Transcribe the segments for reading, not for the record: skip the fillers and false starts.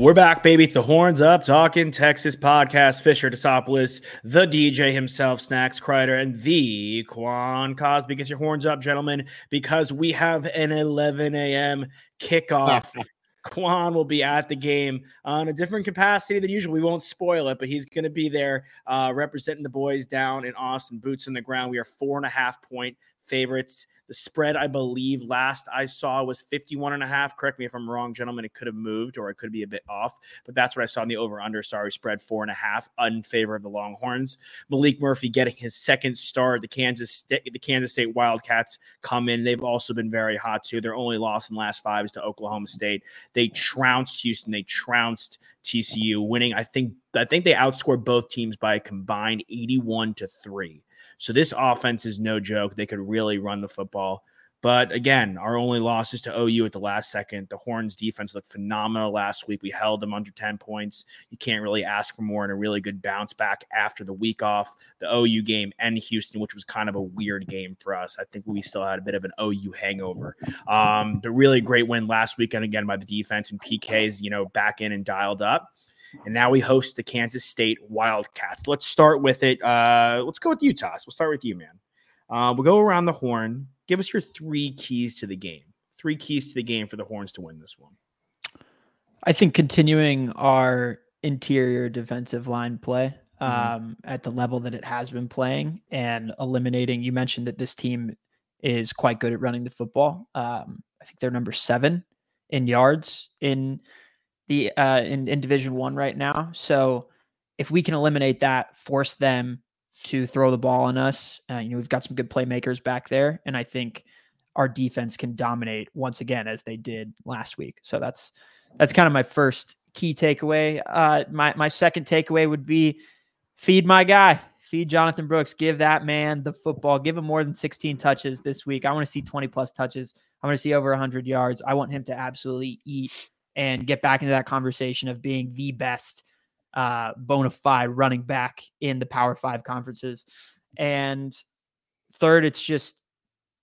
We're back, baby, to Horns Up, Talking Texas podcast. Fisher Desopoulos, the DJ himself, Snacks Kreider, and the Quan Cosby. Get your horns up, gentlemen, because we have an 11 a.m. kickoff. Quan will be at the game on a different capacity than usual. We won't spoil it, but he's going to be there representing the boys down in Austin. Boots on the ground. We are 4.5-point favorites. The spread, I believe, last I saw was 51.5. Correct me if I'm wrong, gentlemen. It could have moved or it could be a bit off, but that's what I saw in the over-under. Sorry, spread 4.5 in favor of the Longhorns. Maalik Murphy getting his second start. The Kansas State Wildcats come in. They've also been very hot, too. Their only loss in the last five is to Oklahoma State. They trounced Houston. They trounced TCU, winning. I think they outscored both teams by a combined 81-3. So this offense is no joke. They could really run the football. But again, our only loss is to OU at the last second. The Horns defense looked phenomenal last week. We held them under 10 points. You can't really ask for more, and a really good bounce back after the week off, the OU game and Houston, which was kind of a weird game for us. I think we still had a bit of an OU hangover. But really great win last weekend, again, by the defense, and PK's, back in and dialed up. And now we host the Kansas State Wildcats. Let's start with it. Let's go with you, Toss. We'll start with you, man. We'll go around the horn. Give us your three keys to the game. Three keys to the game for the Horns to win this one. I think continuing our interior defensive line play at the level that it has been playing, and eliminating. You mentioned that this team is quite good at running the football. I think they're number 7 in yards in Division I right now. So if we can eliminate that, force them to throw the ball on us. We've got some good playmakers back there, and I think our defense can dominate once again as they did last week. So that's kind of my first key takeaway. My second takeaway would be feed my guy. Feed Jonathan Brooks. Give that man the football. Give him more than 16 touches this week. I want to see 20-plus touches. I want to see over 100 yards. I want him to absolutely eat and get back into that conversation of being the best bona fide running back in the Power 5 conferences. And third, it's just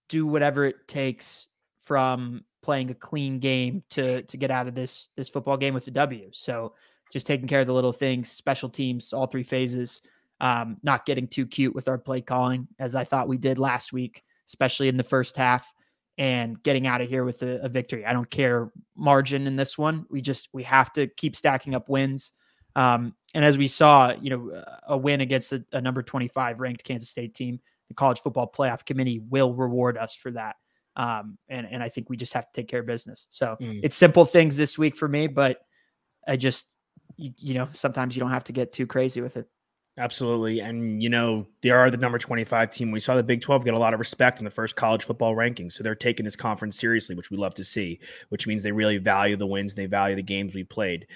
do whatever it takes from playing a clean game to get out of this football game with the W. So just taking care of the little things, special teams, all three phases, not getting too cute with our play calling, as I thought we did last week, especially in the first half, and getting out of here with a victory. I don't care margin in this one. We have to keep stacking up wins. And as we saw, a win against a number 25 ranked Kansas State team, the College Football Playoff Committee will reward us for that. And I think we just have to take care of business. So it's simple things this week for me, but I just, sometimes you don't have to get too crazy with it. Absolutely. And, they are the number 25 team. We saw the Big 12 get a lot of respect in the first college football rankings. So they're taking this conference seriously, which we love to see, which means they really value the wins. And they value the games we played.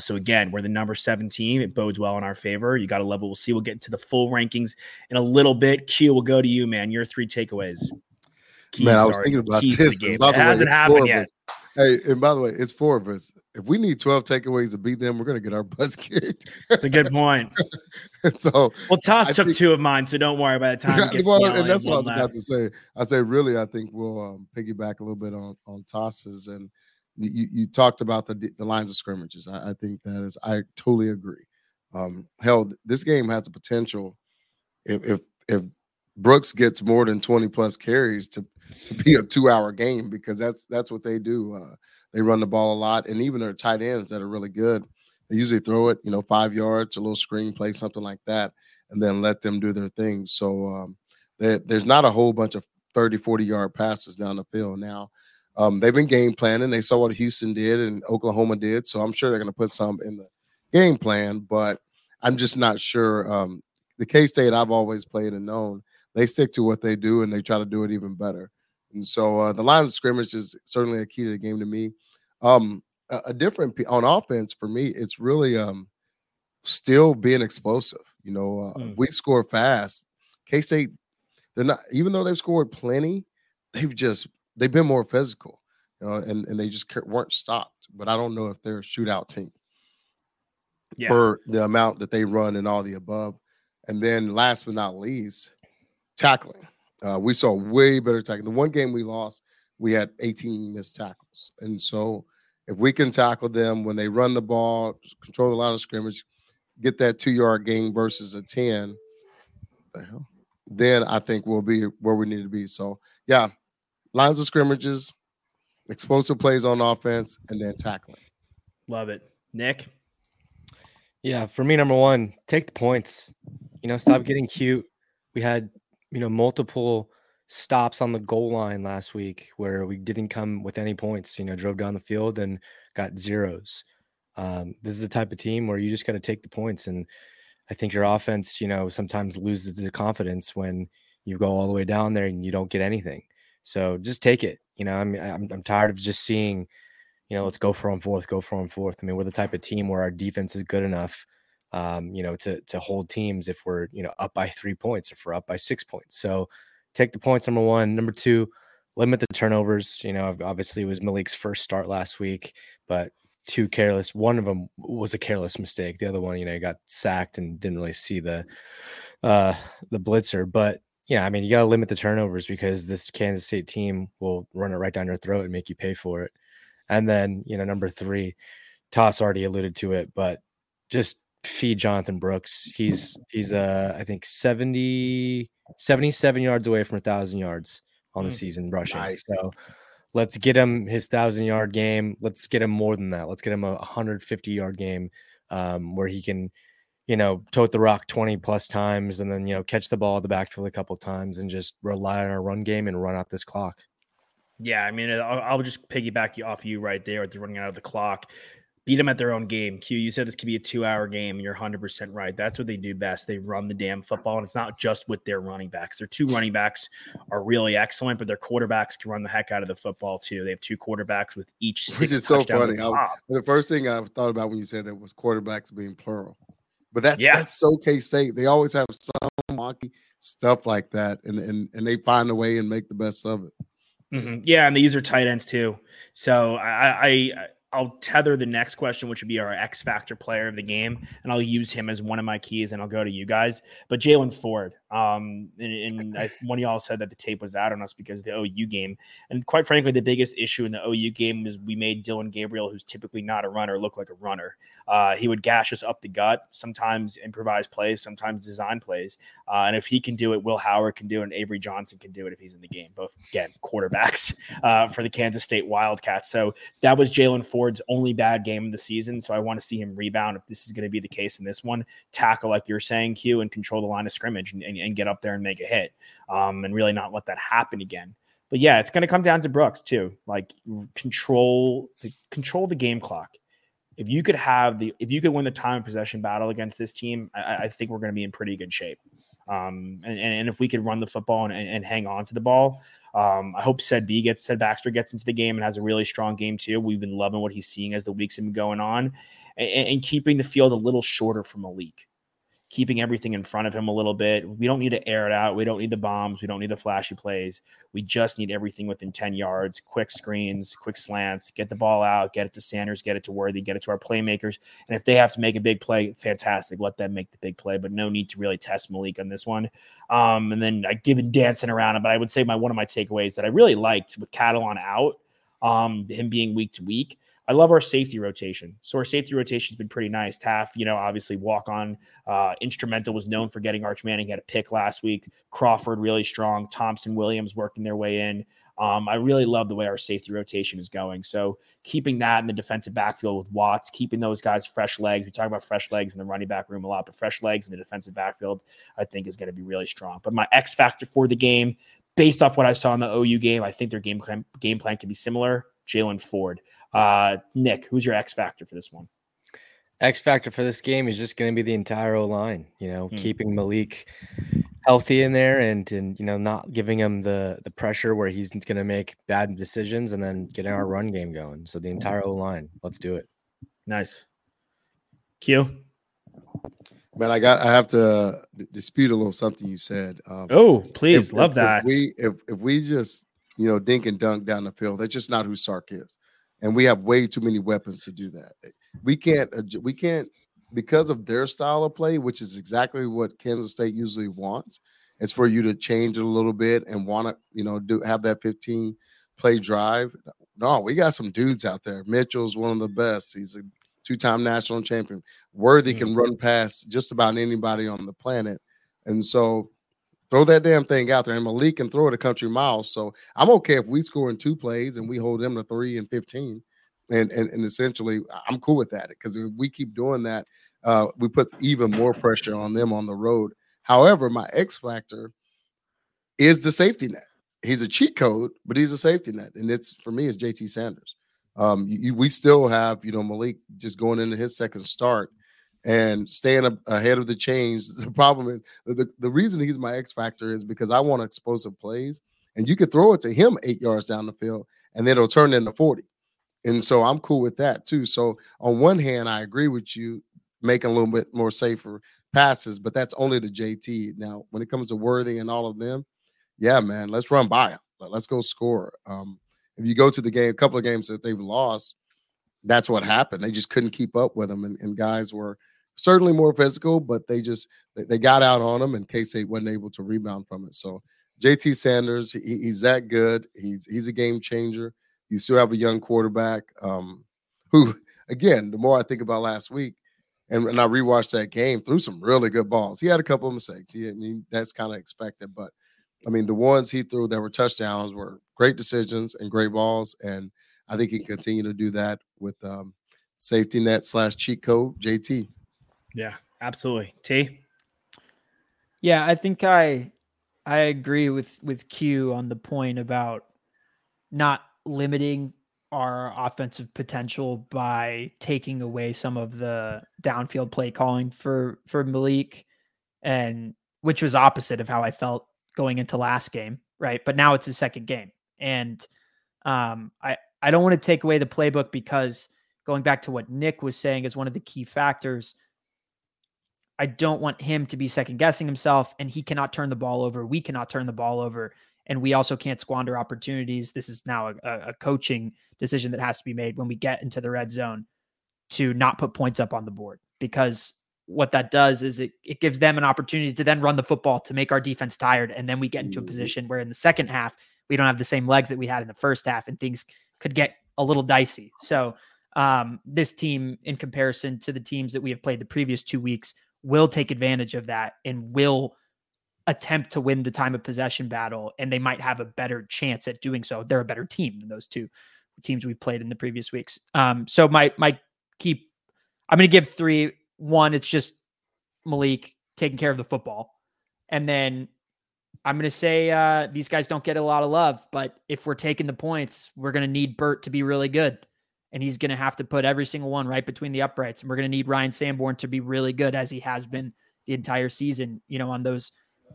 So again, we're the number 7 team. It bodes well in our favor. You got a level. We'll see. We'll get into the full rankings in a little bit. Q, we'll go to you, man. Your three takeaways. I was thinking about this. It hasn't happened yet. Hey, and by the way, it's 4 of us. If we need 12 takeaways to beat them, we're going to get our butts kicked. That's a good point. Toss took 2 of mine, so don't worry. By the time it gets and that's what I was about to say. I say, really, I think we'll piggyback a little bit on Toss's. And you talked about the lines of scrimmages. I think that is – I totally agree. Hell, this game has the potential if Brooks gets more than 20-plus carries to be a 2-hour game, because that's what they do. They run the ball a lot, and even their tight ends that are really good, they usually throw it, 5 yards, a little screen play, something like that, and then let them do their thing. So there's not a whole bunch of 30, 40-yard passes down the field now. They've been game planning. They saw what Houston did and Oklahoma did, so I'm sure they're going to put some in the game plan, but I'm just not sure. The K-State I've always played and known, they stick to what they do, and they try to do it even better. And so the lines of scrimmage is certainly a key to the game to me. A different on offense for me, it's really still being explosive. You know, we score fast. K-State, they're not, even though they've scored plenty, they've been more physical, you know, and they just weren't stopped. But I don't know if they're a shootout team for the amount that they run and all the above. And then last but not least, tackling. We saw way better tackling. The one game we lost, we had 18 missed tackles. And so if we can tackle them when they run the ball, control the line of scrimmage, get that 2-yard gain versus a 10, then I think we'll be where we need to be. So, yeah, lines of scrimmages, explosive plays on offense, and then tackling. Love it. Nick? Yeah, for me, number one, take the points. You know, stop getting cute. We had, you know, multiple stops on the goal line last week where we didn't come with any points, you know, drove down the field and got zeros. This is the type of team where you just got to take the points. And I think your offense, you know, sometimes loses the confidence when you go all the way down there and you don't get anything. So just take it. You know, I mean, I'm tired of just seeing, you know, let's go for on fourth, go for on fourth. I mean, we're the type of team where our defense is good enough, you know, to hold teams if we're, you know, up by 3 points, if we're up by 6 points. So take the points, number one. Number two, limit the turnovers. You know, obviously it was Malik's first start last week, but two careless. One of them was a careless mistake. The other one, you know, got sacked and didn't really see the blitzer. But yeah, I mean, you got to limit the turnovers because this Kansas State team will run it right down your throat and make you pay for it. And then, you know, number three, Toss already alluded to it, but just feed Jonathan Brooks. He's I think 77 yards away from 1,000 yards on the season rushing. Nice. So let's get him his 1,000-yard game. Let's get him more than that. Let's get him a 150-yard game where he can, you know, tote the rock 20-plus times and then, you know, catch the ball at the backfield a couple times and just rely on our run game and run out this clock. Yeah, I mean, I'll just piggyback off you right there with the running out of the clock. Beat them at their own game. Q, you said this could be a 2-hour game, and you're 100% right. That's what they do best. They run the damn football, and it's not just with their running backs. Their two running backs are really excellent, but their quarterbacks can run the heck out of the football, too. They have two quarterbacks with each six touchdowns. Which is so funny. The first thing I thought about when you said that was quarterbacks being plural. But that's so K-State. They always have some wonky stuff like that, and they find a way and make the best of it. Mm-hmm. Yeah, and they use their tight ends, too. So I'll tether the next question, which would be our X factor player of the game. And I'll use him as one of my keys and I'll go to you guys, but Jalen Ford. And one of y'all said that the tape was out on us because of the OU game. And quite frankly, the biggest issue in the OU game was we made Dillon Gabriel, who's typically not a runner, look like a runner. He would gash us up the gut, sometimes improvise plays, sometimes design plays. And if he can do it, Will Howard can do it, and Avery Johnson can do it if he's in the game. Both, again, quarterbacks for the Kansas State Wildcats. So that was Jalen Ford's only bad game of the season. So I want to see him rebound if this is going to be the case in this one. Tackle, like you're saying, Q, and control the line of scrimmage and get up there and make a hit and really not let that happen again. But yeah, it's going to come down to Brooks too. Like control the game clock. If you could win the time of possession battle against this team, I think we're going to be in pretty good shape. And if we could run the football and hang on to the ball, I hope Sed Baxter gets into the game and has a really strong game too. We've been loving what he's seeing as the weeks have been going on and keeping the field a little shorter from a leak. Keeping everything in front of him a little bit. We don't need to air it out. We don't need the bombs. We don't need the flashy plays. We just need everything within 10 yards, quick screens, quick slants, get the ball out, get it to Sanders, get it to Worthy, get it to our playmakers. And if they have to make a big play, fantastic. Let them make the big play, but no need to really test Maalik on this one. And then I've been dancing around it, but I would say one of my takeaways that I really liked with Catalan out, him being week to week, I love our safety rotation. So our safety rotation has been pretty nice. Taft, you know, obviously walk-on. Instrumental was known for getting Arch Manning. He had a pick last week. Crawford, really strong. Thompson Williams working their way in. I really love the way our safety rotation is going. So keeping that in the defensive backfield with Watts, keeping those guys fresh legs. We talk about fresh legs in the running back room a lot, but fresh legs in the defensive backfield I think is going to be really strong. But my X factor for the game, based off what I saw in the OU game, I think their game plan could be similar. Jalen Ford. Nick, who's your X factor for this one? X factor for this game is just going to be the entire O-line, you know, keeping Maalik healthy in there and not giving him the pressure where he's going to make bad decisions, and then getting our run game going. So the entire O-line, let's do it. Nice. Q? Man, I have to dispute a little something you said. Please. Love that. If we just, dink and dunk down the field, that's just not who Sark is. And we have way too many weapons to do that. We can't, because of their style of play, which is exactly what Kansas State usually wants. It's for you to change it a little bit and want to, have that 15 play drive. No, we got some dudes out there. Mitchell's one of the best. He's a two-time national champion. Worthy can run past just about anybody on the planet. And so throw that damn thing out there. And Maalik can throw it a country mile. So I'm okay if we score in two plays and we hold them to 3 and 15. And essentially, I'm cool with that, because if we keep doing that, we put even more pressure on them on the road. However, my X factor is the safety net. He's a cheat code, but he's a safety net, and it's, for me, is JT Sanders. We still have Maalik just going into his second start and staying ahead of the change. The problem is the reason he's my X factor is because I want explosive plays, and you could throw it to him 8 yards down the field, and then it'll turn into 40. And so I'm cool with that too. So on one hand, I agree with you making a little bit more safer passes, but that's only to JT. Now, when it comes to Worthy and all of them, yeah, man, let's run by them. Let's go score. If you go to the game, a couple of games that they've lost, that's what happened. They just couldn't keep up with them. And guys were certainly more physical, but they got out on them in case they wasn't able to rebound from it. So JT Sanders, he's that good. He's a game changer. You still have a young quarterback who, again, the more I think about last week, and I rewatched that game, threw some really good balls. He had a couple of mistakes. That's kind of expected. But, the ones he threw that were touchdowns were great decisions and great balls. And I think he can continue to do that with safety net / cheat code, JT. Yeah, absolutely. T? Yeah, I think I agree with Q on the point about not – limiting our offensive potential by taking away some of the downfield play calling for Maalik, and which was opposite of how I felt going into last game. Right. But now it's his second game. And I don't want to take away the playbook, because going back to what Nick was saying is one of the key factors. I don't want him to be second guessing himself, and he cannot turn the ball over. We cannot turn the ball over. And we also can't squander opportunities. This is now a coaching decision that has to be made when we get into the red zone, to not put points up on the board, because what that does is it gives them an opportunity to then run the football to make our defense tired. And then we get into a position where in the second half, we don't have the same legs that we had in the first half, and things could get a little dicey. So this team, in comparison to the teams that we have played the previous 2 weeks, will take advantage of that and will attempt to win the time of possession battle, and they might have a better chance at doing so. They're a better team than those two teams we've played in the previous weeks. So my keep, I'm going to give 3-1. It's just Maalik taking care of the football. And then I'm going to say these guys don't get a lot of love, but if we're taking the points, we're going to need Bert to be really good. And he's going to have to put every single one right between the uprights. And we're going to need Ryan Sanborn to be really good, as he has been the entire season, on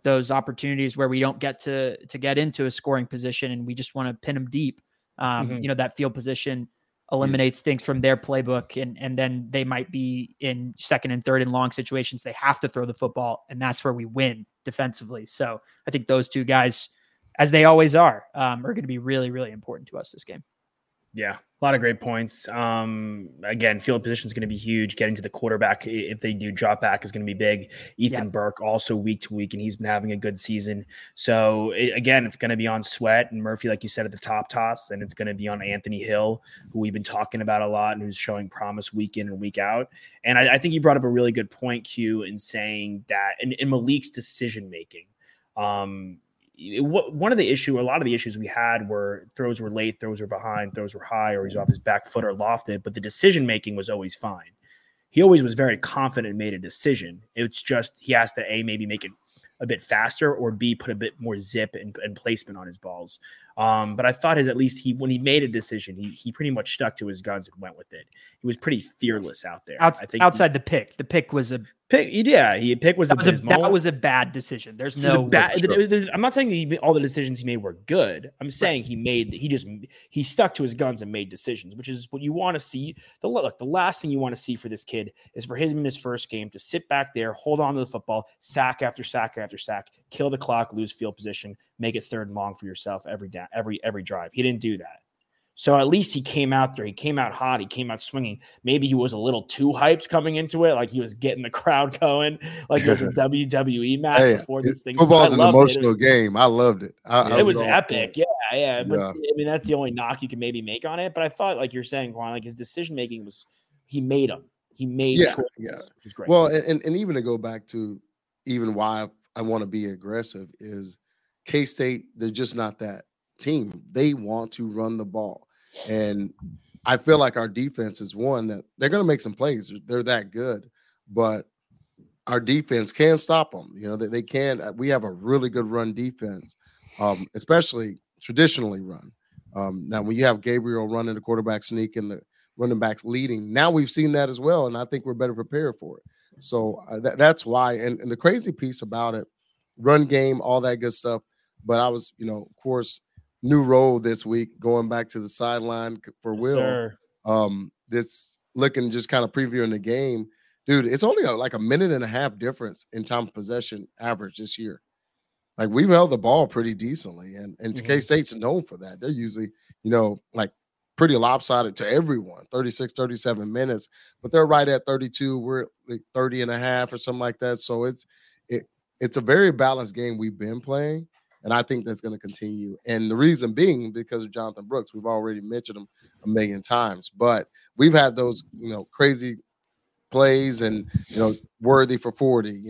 those opportunities where we don't get to get into a scoring position, and we just want to pin them deep. That field position eliminates things from their playbook. And then they might be in second and third and long situations. They have to throw the football, and that's where we win defensively. So I think those two guys, as they always are going to be really, really important to us this game. Yeah. A lot of great points. Again, field position is going to be huge. Getting to the quarterback, if they do drop back, is going to be big. Ethan Burke also week to week, and he's been having a good season. So again, it's going to be on Sweat and Murphy, like you said, at the top toss, and it's going to be on Anthony Hill, who we've been talking about a lot and who's showing promise week in and week out. And I think you brought up a really good point, Q, in saying that in Malik's decision-making, a lot of the issues we had were throws were late, throws were behind, throws were high, or he's off his back foot or lofted, but the decision-making was always fine. He always was very confident and made a decision. It's just, he has to A, maybe make it a bit faster, or B, put a bit more zip and placement on his balls. But I thought when he made a decision, he pretty much stuck to his guns and went with it. He was pretty fearless out there. Outside the pick. The pick was a Pick, yeah, he pick was that was a bad decision. There's no. I'm not saying that all the decisions he made were good. I'm saying he stuck to his guns and made decisions, which is what you want to see. The last thing you want to see for this kid is for him in his first game to sit back there, hold on to the football, sack after sack after sack, kill the clock, lose field position, make it third and long for yourself every drive. He didn't do that. So at least he came out there. He came out hot. He came out swinging. Maybe he was a little too hyped coming into it. Like he was getting the crowd going. Like it was a WWE match before this thing. Football's an emotional game. I loved it. It was epic. Yeah. But I mean, that's the only knock you can maybe make on it. But I thought, like you're saying, Quan, like his decision making was he made them. He made choices, which is great. Well, and even to go back to even why I want to be aggressive is K-State. They're just not that team. They want to run the ball, and I feel like our defense is one that they're going to make some plays. They're that good, but our defense can stop them. You know, they can. We have a really good run defense, especially traditionally run. Now when you have Gabriel running the quarterback sneak and the running backs leading, now we've seen that as well, and I think we're better prepared for it. So that's why. And the crazy piece about it, run game, all that good stuff. But I was, of course. New role this week, going back to the sideline for Will. That's looking just kind of previewing the game. Dude, it's only like a minute and a half difference in time of possession average this year. Like we've held the ball pretty decently, and K-State's known for that. They're usually, like pretty lopsided to everyone, 36, 37 minutes, but they're right at 32. We're at like 30 and a half or something like that. So it's a very balanced game we've been playing. And I think that's going to continue. And the reason being because of Jonathan Brooks. We've already mentioned him a million times, but we've had those, crazy plays and, Worthy for 40,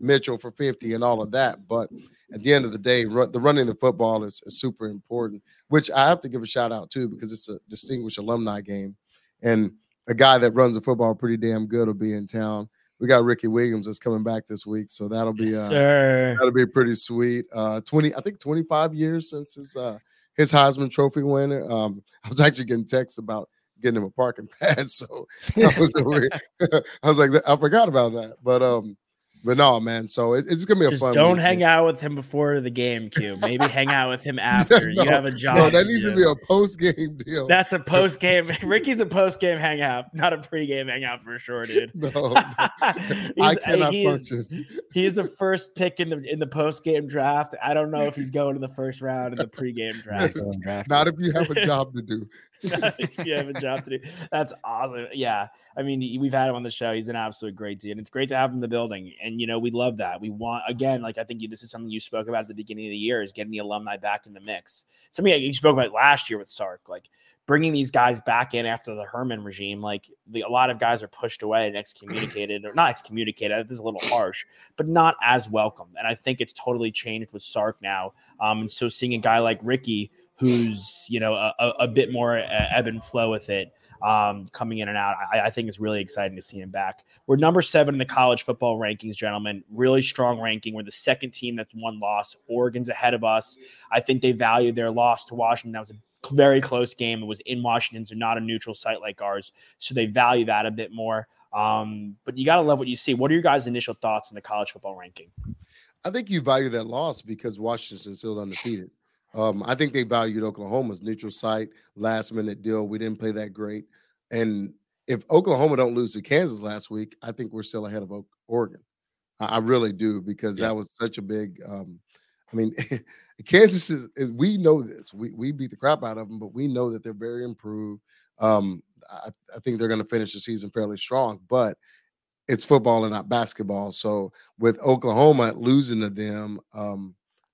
Mitchell for 50 and all of that. But at the end of the day, the running of the football is super important, which I have to give a shout out to because it's a distinguished alumni game. And a guy that runs the football pretty damn good will be in town. We got Ricky Williams that's coming back this week, so that'll be that'll be pretty sweet. 25 years since his Heisman Trophy winner. I was actually getting texts about getting him a parking pass, so that was I was like, I forgot about that, but no, man. So it's gonna be a fun. Don't hang out with him before the game, Q. Maybe hang out with him after. You have a job. No, that needs to be a post game deal. That's a post game. Ricky's a post game hangout, not a pre game hangout for sure, dude. No, I cannot function. He's the first pick in the post game draft. I don't know if he's going to the first round in the pre game draft. Not if you have a job to do. If you have a job to do. That's awesome. Yeah. I mean, we've had him on the show. He's an absolute great dude. And it's great to have him in the building. And, we love that. We want, again, like I think this is something you spoke about at the beginning of the year is getting the alumni back in the mix. Something you spoke about last year with Sark, like bringing these guys back in after the Herman regime. Like a lot of guys are pushed away and excommunicated or not excommunicated. This is a little harsh, but not as welcome. And I think it's totally changed with Sark now. And so seeing a guy like Ricky, who's, a bit more ebb and flow with it coming in and out. I think it's really exciting to see him back. We're number 7 in the college football rankings, gentlemen. Really strong ranking. We're the second team that's one loss. Oregon's ahead of us. I think they value their loss to Washington. That was a very close game. It was in Washington, so not a neutral site like ours. So they value that a bit more. But you got to love what you see. What are your guys' initial thoughts on the college football ranking? I think you value that loss because Washington's still undefeated. I think they valued Oklahoma's neutral site, last-minute deal. We didn't play that great. And if Oklahoma don't lose to Kansas last week, I think we're still ahead of Oregon. I really do because that was such a big Kansas is we know this. We beat the crap out of them, but we know that they're very improved. I think they're going to finish the season fairly strong, but it's football and not basketball. So with Oklahoma losing to them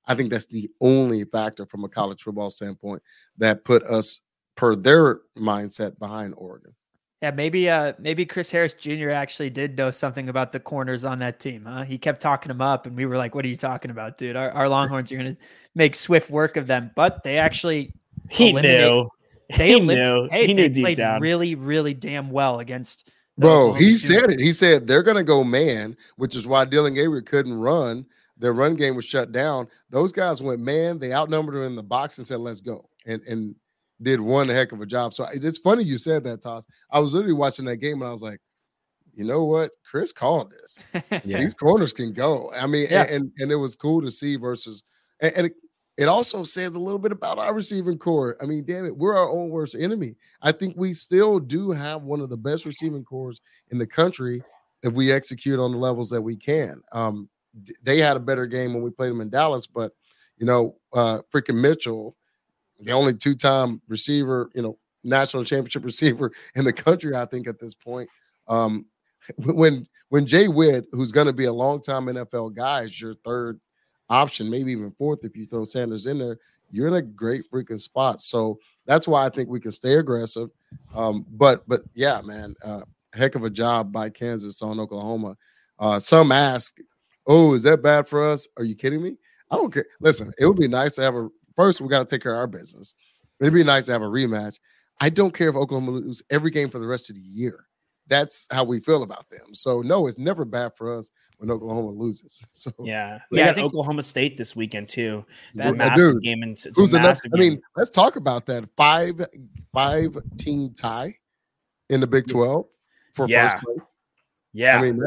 I think that's the only factor from a college football standpoint that put us, per their mindset, behind Oregon. Yeah, maybe Chris Harris Jr. actually did know something about the corners on that team. Huh? He kept talking them up, and we were like, what are you talking about, dude? Our Longhorns are going to make swift work of them. But they actually – He knew. Hey, he knew deep played down. Really, really damn well against – Bro, he said it. He said they're going to go man, which is why Dillon Gabriel couldn't run. Their run game was shut down. Those guys went man. They outnumbered them in the box and said, let's go, and did one heck of a job. So it's funny you said that, Toss. I was literally watching that game, and I was like, you know what? Chris called this. Yeah. These corners can go. I mean, yeah. and it was cool to see versus – and it also says a little bit about our receiving core. I mean, damn it, we're our own worst enemy. I think we still do have one of the best receiving cores in the country if we execute on the levels that we can. They had a better game when we played them in Dallas, but, you know, freaking Mitchell, the only two-time receiver, you know, national championship receiver in the country, I think, at this point. When Jay Witt, who's going to be a long-time NFL guy, is your third option, maybe even fourth if you throw Sanders in there, you're in a great freaking spot. So that's why I think we can stay aggressive. But yeah, man, heck of a job by Kansas on Oklahoma. Some ask, oh, is that bad for us? Are you kidding me? I don't care. Listen, it would be nice to have a – first, we got to take care of our business. It'd be nice to have a rematch. I don't care if Oklahoma loses every game for the rest of the year. That's how we feel about them. So, no, it's never bad for us when Oklahoma loses. So Yeah, I think Oklahoma State this weekend, too. That massive game. Let's talk about that. Five-team tie in the Big 12 for first place. Yeah. I mean,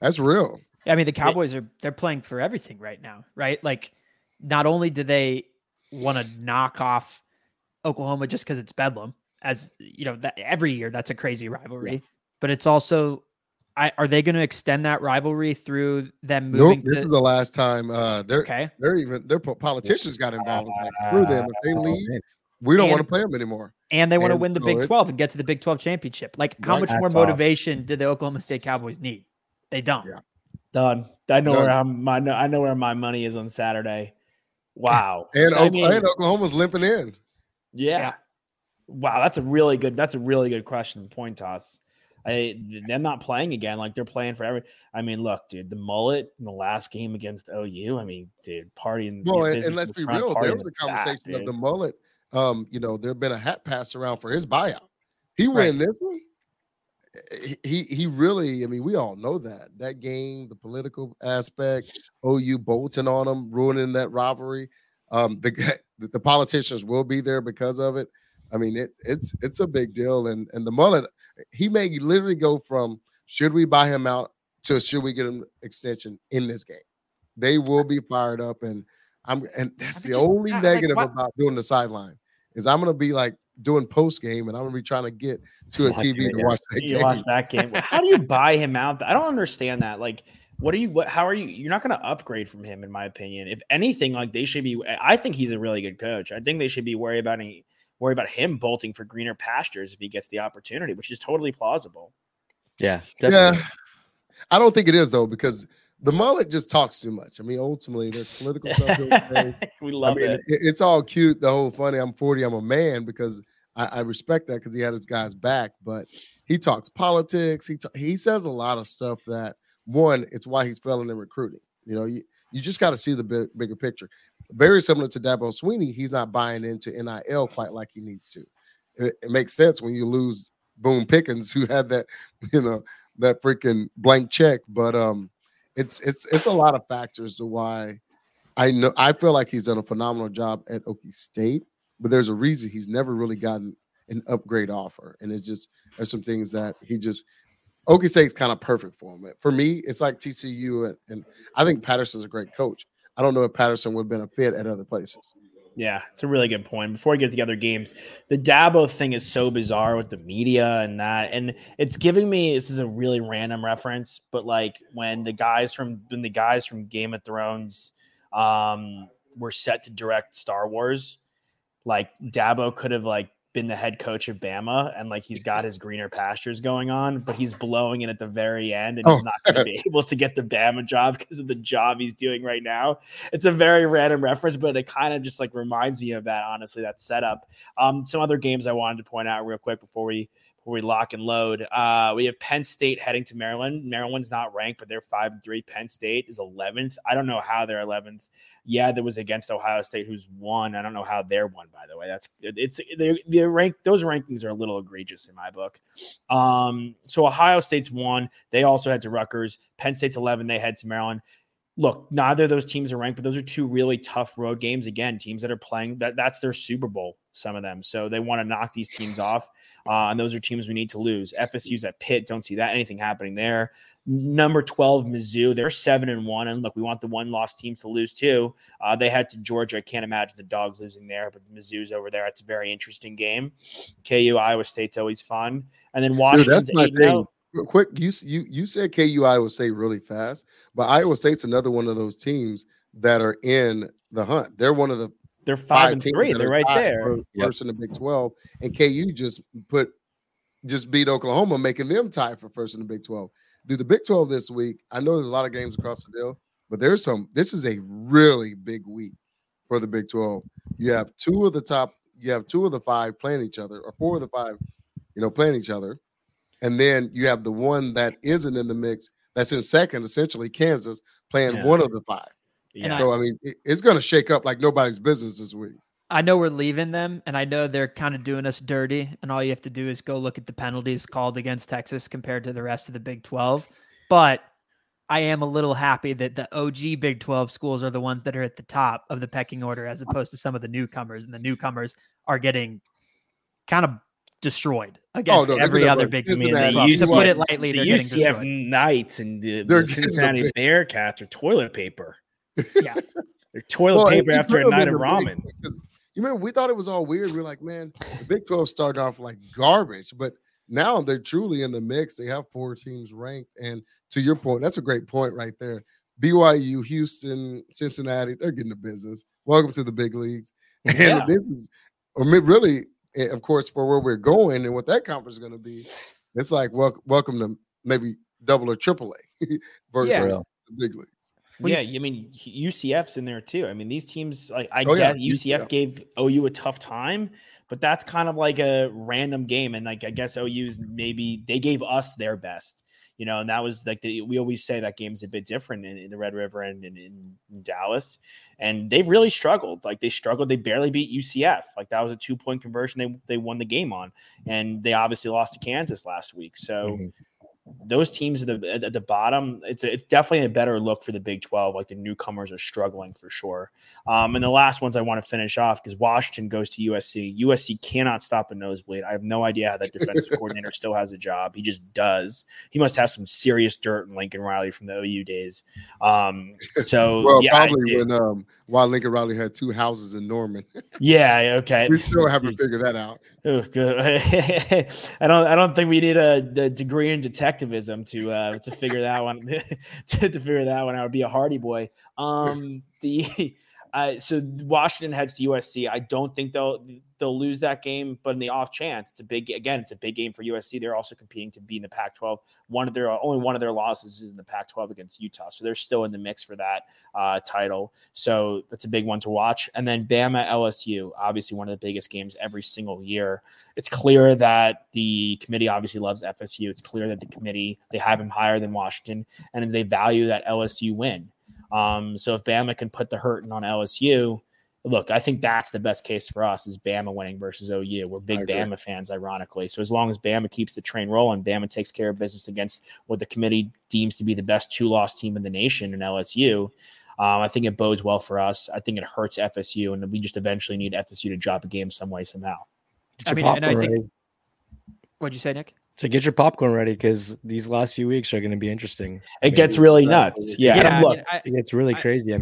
that's real. I mean, the Cowboys they're playing for everything right now, right? Like, not only do they want to knock off Oklahoma just because it's Bedlam, as you know, that every year that's a crazy rivalry, but it's also, are they going to extend that rivalry through them moving? Nope, this is the last time their politicians got involved. Screw them. If they leave, we don't want to play them anymore. And they want to win the Big 12 and get to the Big 12 championship. Like, how much more motivation did the Oklahoma State Cowboys need? They don't. Yeah. Done. I know where my money is on Saturday. Wow. And Oklahoma's limping in. Yeah. Wow, that's a really good question. Point toss. Them not playing again, like they're playing for every. I mean, look, dude, the mullet in the last game against OU. I mean, dude, partying. Well, and let's be real, there was a conversation of the mullet. You know, there've been a hat passed around for his buyout. He win this one. He really. I mean, we all know that game, the political aspect, OU bolting on him, ruining that rivalry. The politicians will be there because of it. I mean, it's a big deal, and the mullet, he may literally go from should we buy him out to should we get him extension in this game. They will be fired up, and that's the only negative about doing the sideline is I'm gonna be like doing post game, and I'm gonna be trying to get to a TV to watch that game. You watch that game. How do you buy him out? I don't understand that. Like, you're not going to upgrade from him, in my opinion. If anything, like they should be. I think he's a really good coach. I think they should be worried about him bolting for greener pastures if he gets the opportunity, which is totally plausible. Yeah, definitely. Yeah. I don't think it is, though, because the mullet just talks too much. I mean, ultimately, there's political stuff. We love it. It's all cute, the whole funny, I'm 40, I'm a man, because I respect that because he had his guys back. But he talks politics. He says a lot of stuff that, one, it's why he's failing in recruiting. You know, you just got to see the bigger picture. Very similar to Dabo Sweeney, he's not buying into NIL quite like he needs to. It makes sense when you lose Boone Pickens, who had that, you know, that freaking blank check. But it's a lot of factors to why I feel like he's done a phenomenal job at Okie State, but there's a reason he's never really gotten an upgrade offer, and it's just there's some things that he just. Okie State's kind of perfect for him. For me, it's like TCU, and I think Patterson's a great coach. I don't know if Patterson would have been a fit at other places. Yeah, it's a really good point. Before we get to the other games, the Dabo thing is so bizarre with the media and that. And it's giving me, this is a really random reference, but like when the guys from Game of Thrones were set to direct Star Wars, like Dabo could have like been the head coach of Bama, and like he's got his greener pastures going on, but he's blowing it at the very end, and he's not going to be able to get the Bama job because of the job he's doing right now. It's a very random reference, but it kind of just like reminds me of that, honestly, that setup. Some other games I wanted to point out real quick before we lock and load. We have Penn State heading to Maryland. Maryland's not ranked, but they're 5-3. Penn State is 11th. I don't know how they're 11th. Yeah, that was against Ohio State, who's won. I don't know how they're won, by the way. Those rankings are a little egregious in my book. So Ohio State's won. They also head to Rutgers. Penn State's 11. They head to Maryland. Look, neither of those teams are ranked, but those are two really tough road games. Again, teams that are playing, that's their Super Bowl, some of them. So they want to knock these teams off, and those are teams we need to lose. FSU's at Pitt. Don't see that anything happening there. Number 12, Mizzou. They're 7-1, and look, we want the one-loss teams to lose too. They head to Georgia. I can't imagine the Dogs losing there, but Mizzou's over there. It's a very interesting game. KU, Iowa State's always fun. And then Washington's Dude, that's my thing. Quick, you said KU Iowa State really fast, but Iowa State's another one of those teams that are in the hunt. They're one of the they're 5-3. They're right there, first in the Big 12, and KU just beat Oklahoma, making them tie for first in the Big 12. Do the Big 12 this week? I know there's a lot of games across the deal, but there's some. This is a really big week for the Big 12. You have two of the five playing each other, or four of the five, playing each other. And then you have the one that isn't in the mix, that's in second, essentially Kansas, playing one of the five. Yeah. So, it's going to shake up like nobody's business this week. I know we're leaving them, and I know they're kind of doing us dirty, and all you have to do is go look at the penalties called against Texas compared to the rest of the Big 12. But I am a little happy that the OG Big 12 schools are the ones that are at the top of the pecking order as opposed to some of the newcomers, and the newcomers are getting kind of destroyed against every other big community. To put it lightly, they're getting destroyed. The UCF Knights and the Cincinnati Bearcats are toilet paper. Yeah. They're toilet paper after a night of ramen. You remember, we thought it was all weird. We were like, man, the Big 12 started off like garbage, but now they're truly in the mix. They have four teams ranked. And to your point, that's a great point right there. BYU, Houston, Cincinnati, they're getting the business. Welcome to the big leagues. And this is really, of course, for where we're going and what that conference is going to be, it's like welcome to maybe double or triple A versus the big leagues. Yeah, UCF's in there too. These teams, like UCF gave OU a tough time, but that's kind of like a random game. And like I guess OU's maybe they gave us their best, and that was like we always say that game's a bit different in the Red River and in Dallas. And they've really struggled. Like they struggled. They barely beat UCF. Like that was a 2-point conversion they won the game on. And they obviously lost to Kansas last week. So those teams at the bottom, it's definitely a better look for the Big 12. Like the newcomers are struggling for sure. And the last ones I want to finish off, because Washington goes to USC. USC cannot stop a nosebleed. I have no idea how that defensive coordinator still has a job. He just does. He must have some serious dirt in Lincoln Riley from the OU days. Probably while Lincoln Riley had two houses in Norman. Yeah. Okay. We still haven't figured that out. Oh, good. I don't think we need a degree in detectivism to figure that one to figure that one out. I would be a Hardy Boy. So Washington heads to USC. I don't think they'll lose that game, but in the off chance, it's a big game for USC. They're also competing to be in the Pac-12. One of their losses is in the Pac-12 against Utah, so they're still in the mix for that title. So that's a big one to watch. And then Bama LSU, obviously one of the biggest games every single year. It's clear that the committee obviously loves FSU. It's clear that the committee they have him higher than Washington, and they value that LSU win. So if Bama can put the hurting on LSU, look, I think that's the best case for us is Bama winning versus OU. We're big Bama fans, ironically. So as long as Bama keeps the train rolling, Bama takes care of business against what the committee deems to be the best two-loss team in the nation in LSU. I think it bodes well for us. I think it hurts FSU, and we just eventually need FSU to drop a game some way, somehow. What'd you say, Nick? So get your popcorn ready because these last few weeks are going to be interesting. Gets really nuts. It gets really crazy.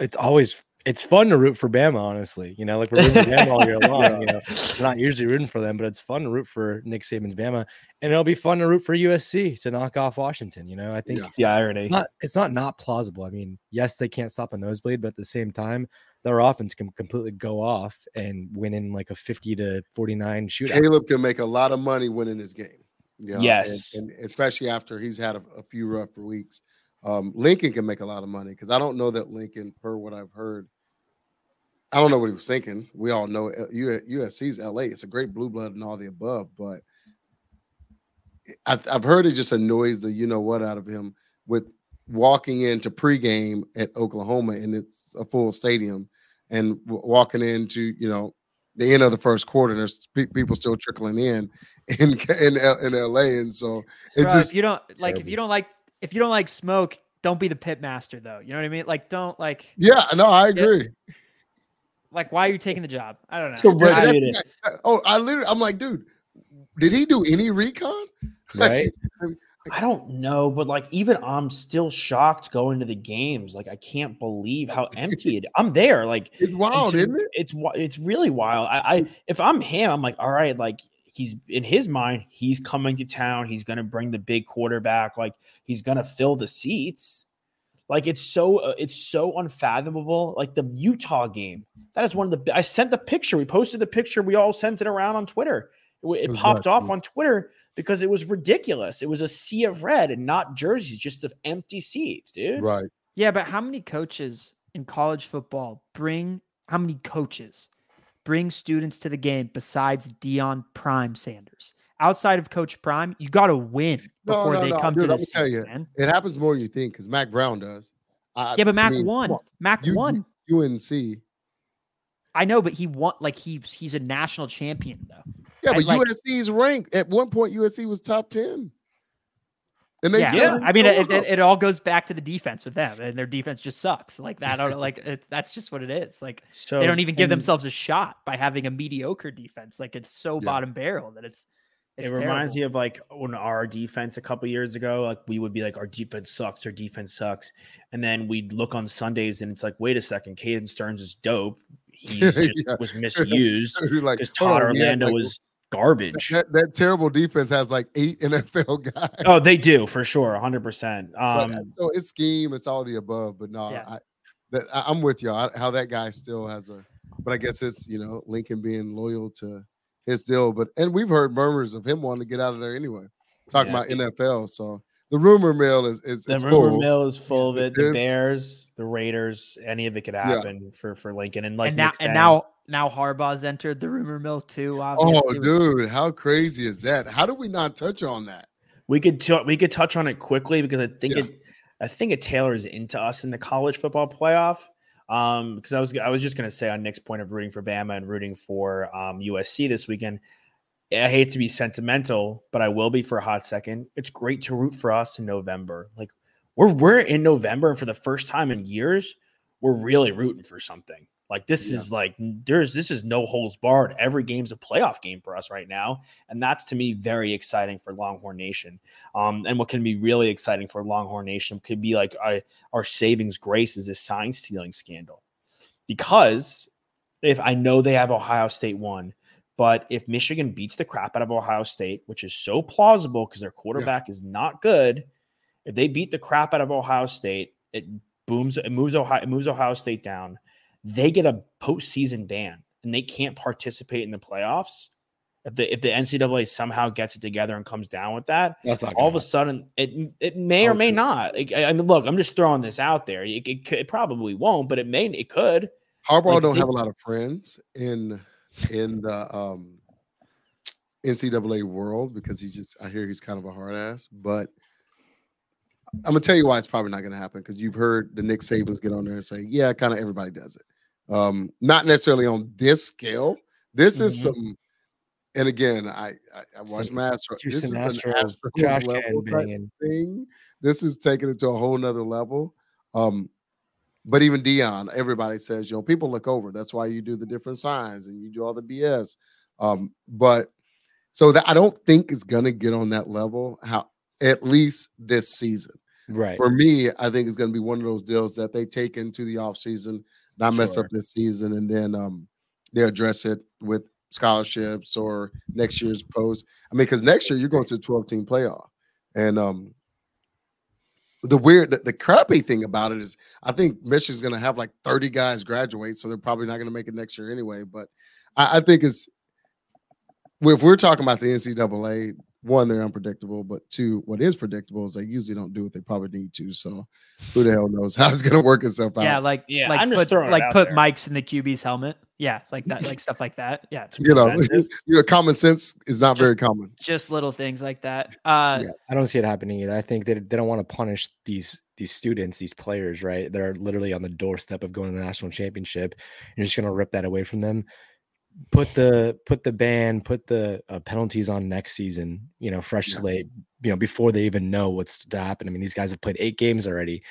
It's always it's fun to root for Bama, honestly. Like we're rooting for Bama all year long. We're not usually rooting for them, but it's fun to root for Nick Saban's Bama, and it'll be fun to root for USC to knock off Washington. I think the irony. It's not plausible. Yes, they can't stop a nosebleed, but at the same time, their offense can completely go off and win in like a 50-49 shootout. Caleb can make a lot of money winning this game. Yes. And especially after he's had a few rough weeks. Lincoln can make a lot of money because I don't know that Lincoln, per what I've heard, I don't know what he was thinking. We all know USC's LA. It's a great blue blood and all the above, but I've heard it just annoys the you-know-what out of him with walking into pregame at Oklahoma and it's a full stadium and walking into, the end of the first quarter and there's people still trickling in LA. And so it's if you don't like smoke, Don't be the pit master, though. You know what I mean? Like, don't like. Yeah, no, I agree. Like, why are you taking the job? I don't know. So, but I'm like, dude, did he do any recon? Right. I don't know, but like, even I'm still shocked going to the games. Like, I can't believe how empty it is. I'm there. Like, it's wild, isn't it? It's really wild. If I'm him, I'm like, all right, like, he's in his mind, he's coming to town. He's going to bring the big quarterback. Like, he's going to fill the seats. Like, it's so unfathomable. Like, the Utah game, that is one of the, I sent the picture. We posted the picture. We all sent it around on Twitter. It popped off on Twitter because it was ridiculous. It was a sea of red and not jerseys, just of empty seats, dude. Right. Yeah, but how many coaches in college football bring students to the game besides Deion Prime Sanders? Outside of Coach Prime, you got to win before they come to the season. It happens more than you think because Mac Brown does. But Mac won. Mac won. UNC. I know, but he won. Like, he's a national champion, though. Yeah, but USC's ranked. At one point, USC was top 10. And I mean, it all goes back to the defense with them, and their defense just sucks. Like, that, that's just what it is. Like, so, they don't even give themselves a shot by having a mediocre defense. Like, it's so bottom barrel that it's terrible. Reminds me of, like, when our defense a couple years ago, like, we would be like, our defense sucks. And then we'd look on Sundays, and it's like, wait a second, Caden Stearns is dope. He was misused because Todd Orlando was garbage. That terrible defense has like 8 NFL guys. Oh, they do for sure, 100%. So it's scheme, it's all the above. But no, I'm with you. How that guy still has but I guess it's Lincoln being loyal to his deal. And we've heard murmurs of him wanting to get out of there anyway. Talking about NFL, so. The rumor mill is full of it. The Bears, the Raiders, any of it could happen for Lincoln. And like, now Harbaugh's entered the rumor mill too. Obviously. Oh, dude, how crazy is that? How do we not touch on that? We could touch on it quickly because I think it tailors into us in the college football playoff. Because I was just gonna say on Nick's point of rooting for Bama and rooting for USC this weekend. I hate to be sentimental, but I will be for a hot second. It's great to root for us in November. Like, we're in November, and for the first time in years, we're really rooting for something. Like, this is like this is no holds barred. Every game's a playoff game for us right now, and that's to me very exciting for Longhorn Nation. And what can be really exciting for Longhorn Nation could be like our savings grace is this sign stealing scandal, because if I know they have Ohio State 1. But if Michigan beats the crap out of Ohio State, which is so plausible because their quarterback is not good, if they beat the crap out of Ohio State, it moves Ohio State down. They get a postseason ban and they can't participate in the playoffs. If the NCAA somehow gets it together and comes down with that, all of a sudden it may or may not. I mean, look, I'm just throwing this out there. It probably won't, but it could. Harbaugh don't have a lot of friends in the NCAA world because I hear he's kind of a hard ass, but I'm gonna tell you why it's probably not gonna happen, because you've heard the Nick Sabans get on there and say, yeah, kind of everybody does it. Not necessarily on this scale. This is some, and again, I watched my Astro. This is an Astro level thing. This is taking it to a whole nother level. But even Deion, everybody says, people look over. That's why you do the different signs and you do all the BS. I don't think it's going to get on that level, at least this season. Right. For me, I think it's going to be one of those deals that they take into the offseason, not mess up this season, and then they address it with scholarships or next year's post. I mean, because next year you're going to a 12-team playoff. And the crappy thing about it is I think Michigan's going to have like 30 guys graduate, so they're probably not going to make it next year anyway. But I think if we're talking about the NCAA, one, they're unpredictable, but two, what is predictable is they usually don't do what they probably need to. So who the hell knows how it's going to work itself out? Yeah, put mics in the QB's helmet. Yeah, like that, like stuff like that. Yeah, common sense is not very common. Just little things like that. I don't see it happening either. I think that they don't want to punish these students, these players, right? They're literally on the doorstep of going to the national championship. You're just going to rip that away from them. put the ban, put the penalties on next season, you know, fresh slate, you know, before they even know what's to happen. I mean, these guys have played 8 games already,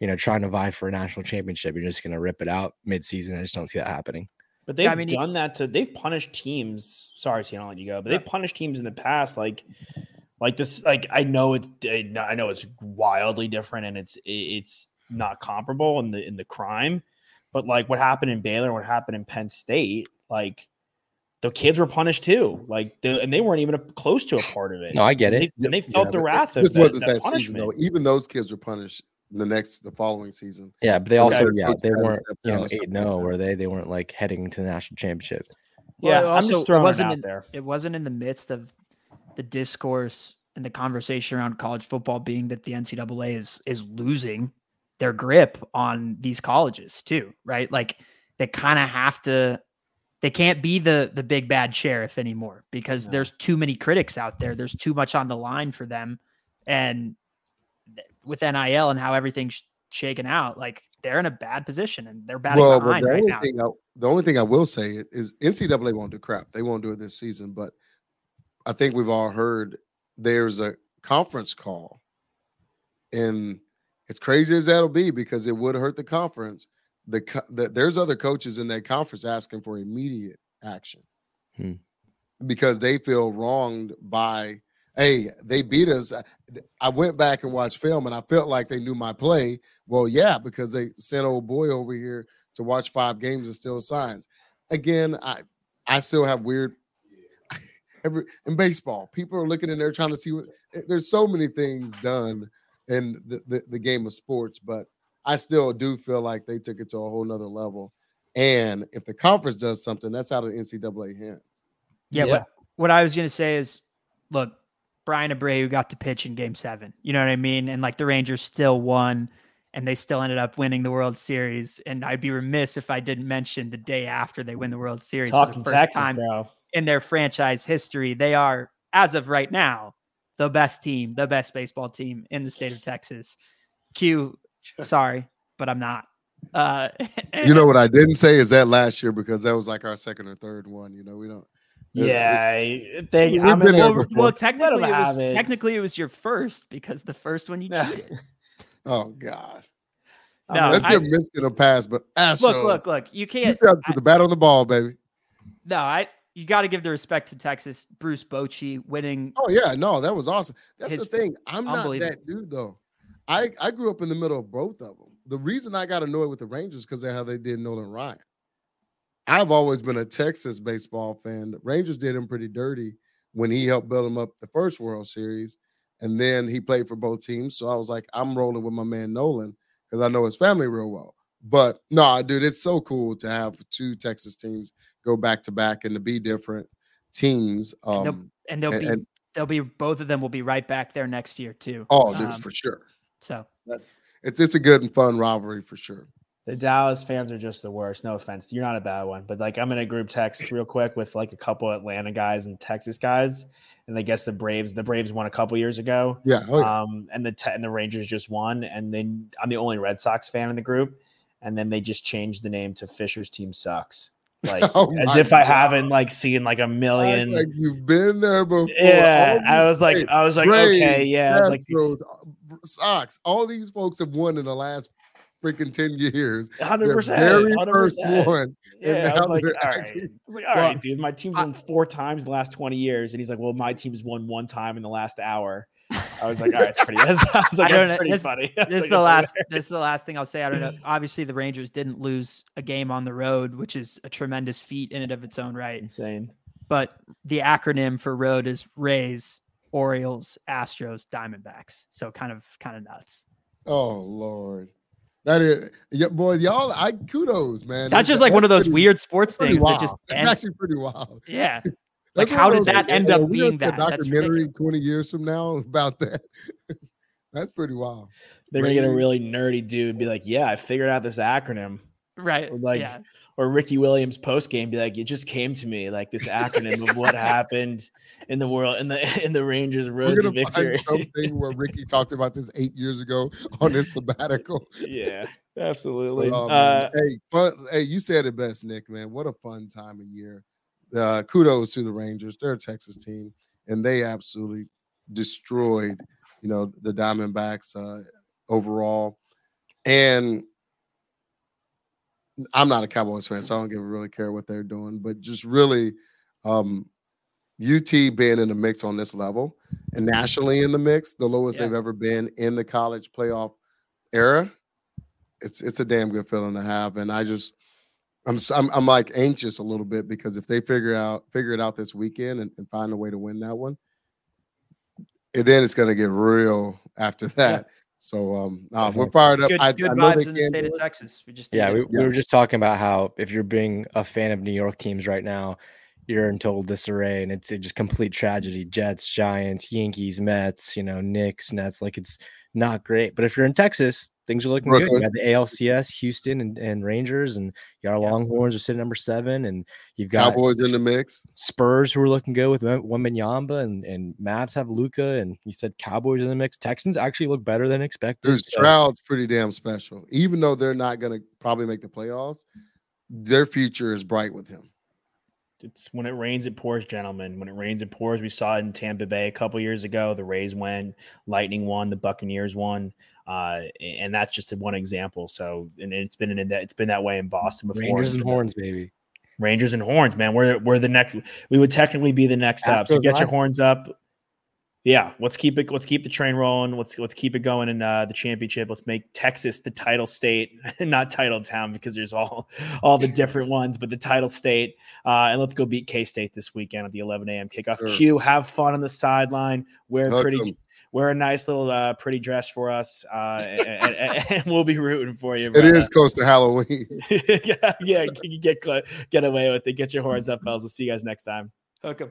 you know, trying to vie for a national championship. You're just going to rip it out midseason. I just don't see that happening. But they've done that to, they've punished teams. Sorry, T, I'll let you go, but they've punished teams in the past. Like this, like, I know it's wildly different and it's not comparable in the crime, but like what happened in Baylor, what happened in Penn State, like the kids were punished too. Like, and they weren't even close to a part of it. No, I get it. And they felt the wrath of that season though. Even those kids were punished the following season. Yeah, but they also, they weren't, you know, 8-0, or they weren't like heading to the national championship. Well, yeah, also, I'm just throwing it out there. It wasn't in the midst of the discourse and the conversation around college football being that the NCAA is losing their grip on these colleges too, right? Like they kind of have to. They can't be the big bad sheriff anymore because there's too many critics out there. There's too much on the line for them, and with NIL and how everything's shaken out, like they're in a bad position and they're batting behind right now. The only thing I will say is NCAA won't do crap. They won't do it this season, but I think we've all heard there's a conference call, and as crazy as that'll be, because it would hurt the conference, there's other coaches in that conference asking for immediate action because they feel wronged by, hey, they beat us. I went back and watched film, and I felt like they knew my play. Well, yeah, because they sent old boy over here to watch 5 games and still signs. Again, I still have weird – in baseball, people are looking in there trying to see what – there's so many things done in the game of sports, but I still do feel like they took it to a whole nother level. And if the conference does something, that's out of NCAA hands. Yeah, yeah. But what I was going to say is, look, Brian Abreu got to pitch in Game 7. You know what I mean? And like the Rangers still won, and they still ended up winning the World Series. And I'd be remiss if I didn't mention the day after they win the World Series for the first time in their franchise history. They are, as of right now, the best team, the best baseball team in the state of Texas. Sorry, but I'm not. You know what I didn't say is that last year, because that was like our second or third one. You know, we don't. Technically it was your first, because the first one you cheated. Oh God. No, I mean, let's give Michigan a pass, but look, you can't put the bat on the ball, baby. No, you got to give the respect to Texas. Bruce Bochy winning. Oh yeah, no, that was awesome. That's the thing. I'm not that dude though. I grew up in the middle of both of them. The reason I got annoyed with the Rangers because of how they did Nolan Ryan. I've always been a Texas baseball fan. The Rangers did him pretty dirty when he helped build him up the first World Series, and then he played for both teams. So I was like, I'm rolling with my man Nolan because I know his family real well. But no, dude, it's so cool to have 2 Texas teams go back to back and to be different teams. They'll be both of them will be right back there next year too. Oh, dude, for sure. So it's a good and fun rivalry for sure. The Dallas fans are just the worst. No offense. You're not a bad one. But, like, I'm in a group text real quick with, like, a couple Atlanta guys and Texas guys. And I guess the Braves won a couple years ago. Yeah. Oh, yeah. And the Rangers just won. And then I'm the only Red Sox fan in the group. And then they just changed the name to Fisher's Team Sucks. Like, as if I haven't, like, seen, like, a million. Like, you've been there before. Yeah. I was like, Braves, okay, yeah. Astros, Sox. All these folks have won in the last – freaking 10 years. 100%. Very 100%. First one. Yeah, I was like, all right, dude, my team's won 4 times in the last 20 years. And he's like, well, my team's won 1 time in the last hour. I was like, all right, it's pretty, funny. This is the last thing I'll say. I don't know. Obviously, the Rangers didn't lose a game on the road, which is a tremendous feat in and of its own right. Insane. But the acronym for road is Rays, Orioles, Astros, Diamondbacks. So kind of nuts. Oh, Lord. That is, yeah, boy, y'all. Kudos, man. That's just like one of those weird sports things. That just ends. It's actually pretty wild. Yeah. Like, how did that end up being that? Documentary 20 years from now about that. That's pretty wild. They're gonna get a really nerdy dude and be like, "Yeah, I figured out this acronym." Right. Or like, or Ricky Williams post game be like, "It just came to me, like this acronym of what happened in the world in the Rangers' road to victory." Find something where Ricky talked about this 8 years ago on his sabbatical. Yeah, absolutely. But, hey, you said it best, Nick. Man, what a fun time of year kudos to the Rangers. They're a Texas team, and they absolutely destroyed, you know, the Diamondbacks overall. And I'm not a Cowboys fan, so I don't really care what they're doing. But just really, UT being in the mix on this level and nationally in the mix, the lowest they've ever been in the college playoff era, it's a damn good feeling to have. And I just I'm like anxious a little bit because if they figure it out this weekend and find a way to win that one, and then it's going to get real after that. Yeah. So we're fired up. Good vibes in the state of Texas. We were just talking about how if you're being a fan of New York teams right now, you're in total disarray, and it's just complete tragedy. Jets, Giants, Yankees, Mets, you know, Knicks, Nets. Like, it's not great. But if you're in Texas, things are looking good. You got the ALCS, Houston, and Rangers, and your Longhorns are sitting number 7, and you've got Cowboys in the mix. Spurs who are looking good with Wembanyama, and Mavs have Luka, and you said Cowboys in the mix. Texans actually look better than expected. Stroud's pretty damn special. Even though they're not going to probably make the playoffs, their future is bright with him. It's when it rains, it pours, gentlemen. When it rains, it pours. We saw it in Tampa Bay a couple years ago. The Rays won, Lightning won, the Buccaneers won, and that's just one example. So, and it's been that way in Boston before. Rangers and Horns, baby. Rangers and Horns, man. We're the next. We would technically be the next up. So get your horns up. Yeah, let's keep the train rolling. Let's keep it going in the championship. Let's make Texas the title state, not title town, because there's all the different ones, but the title state. And let's go beat K-State this weekend at the 11 a.m. kickoff. Sure. Q, have fun on the sideline. Wear a nice little pretty dress for us, and we'll be rooting for you. Brother. It is close to Halloween. yeah, get away with it. Get your horns up, fellas. We'll see you guys next time. Hook 'em.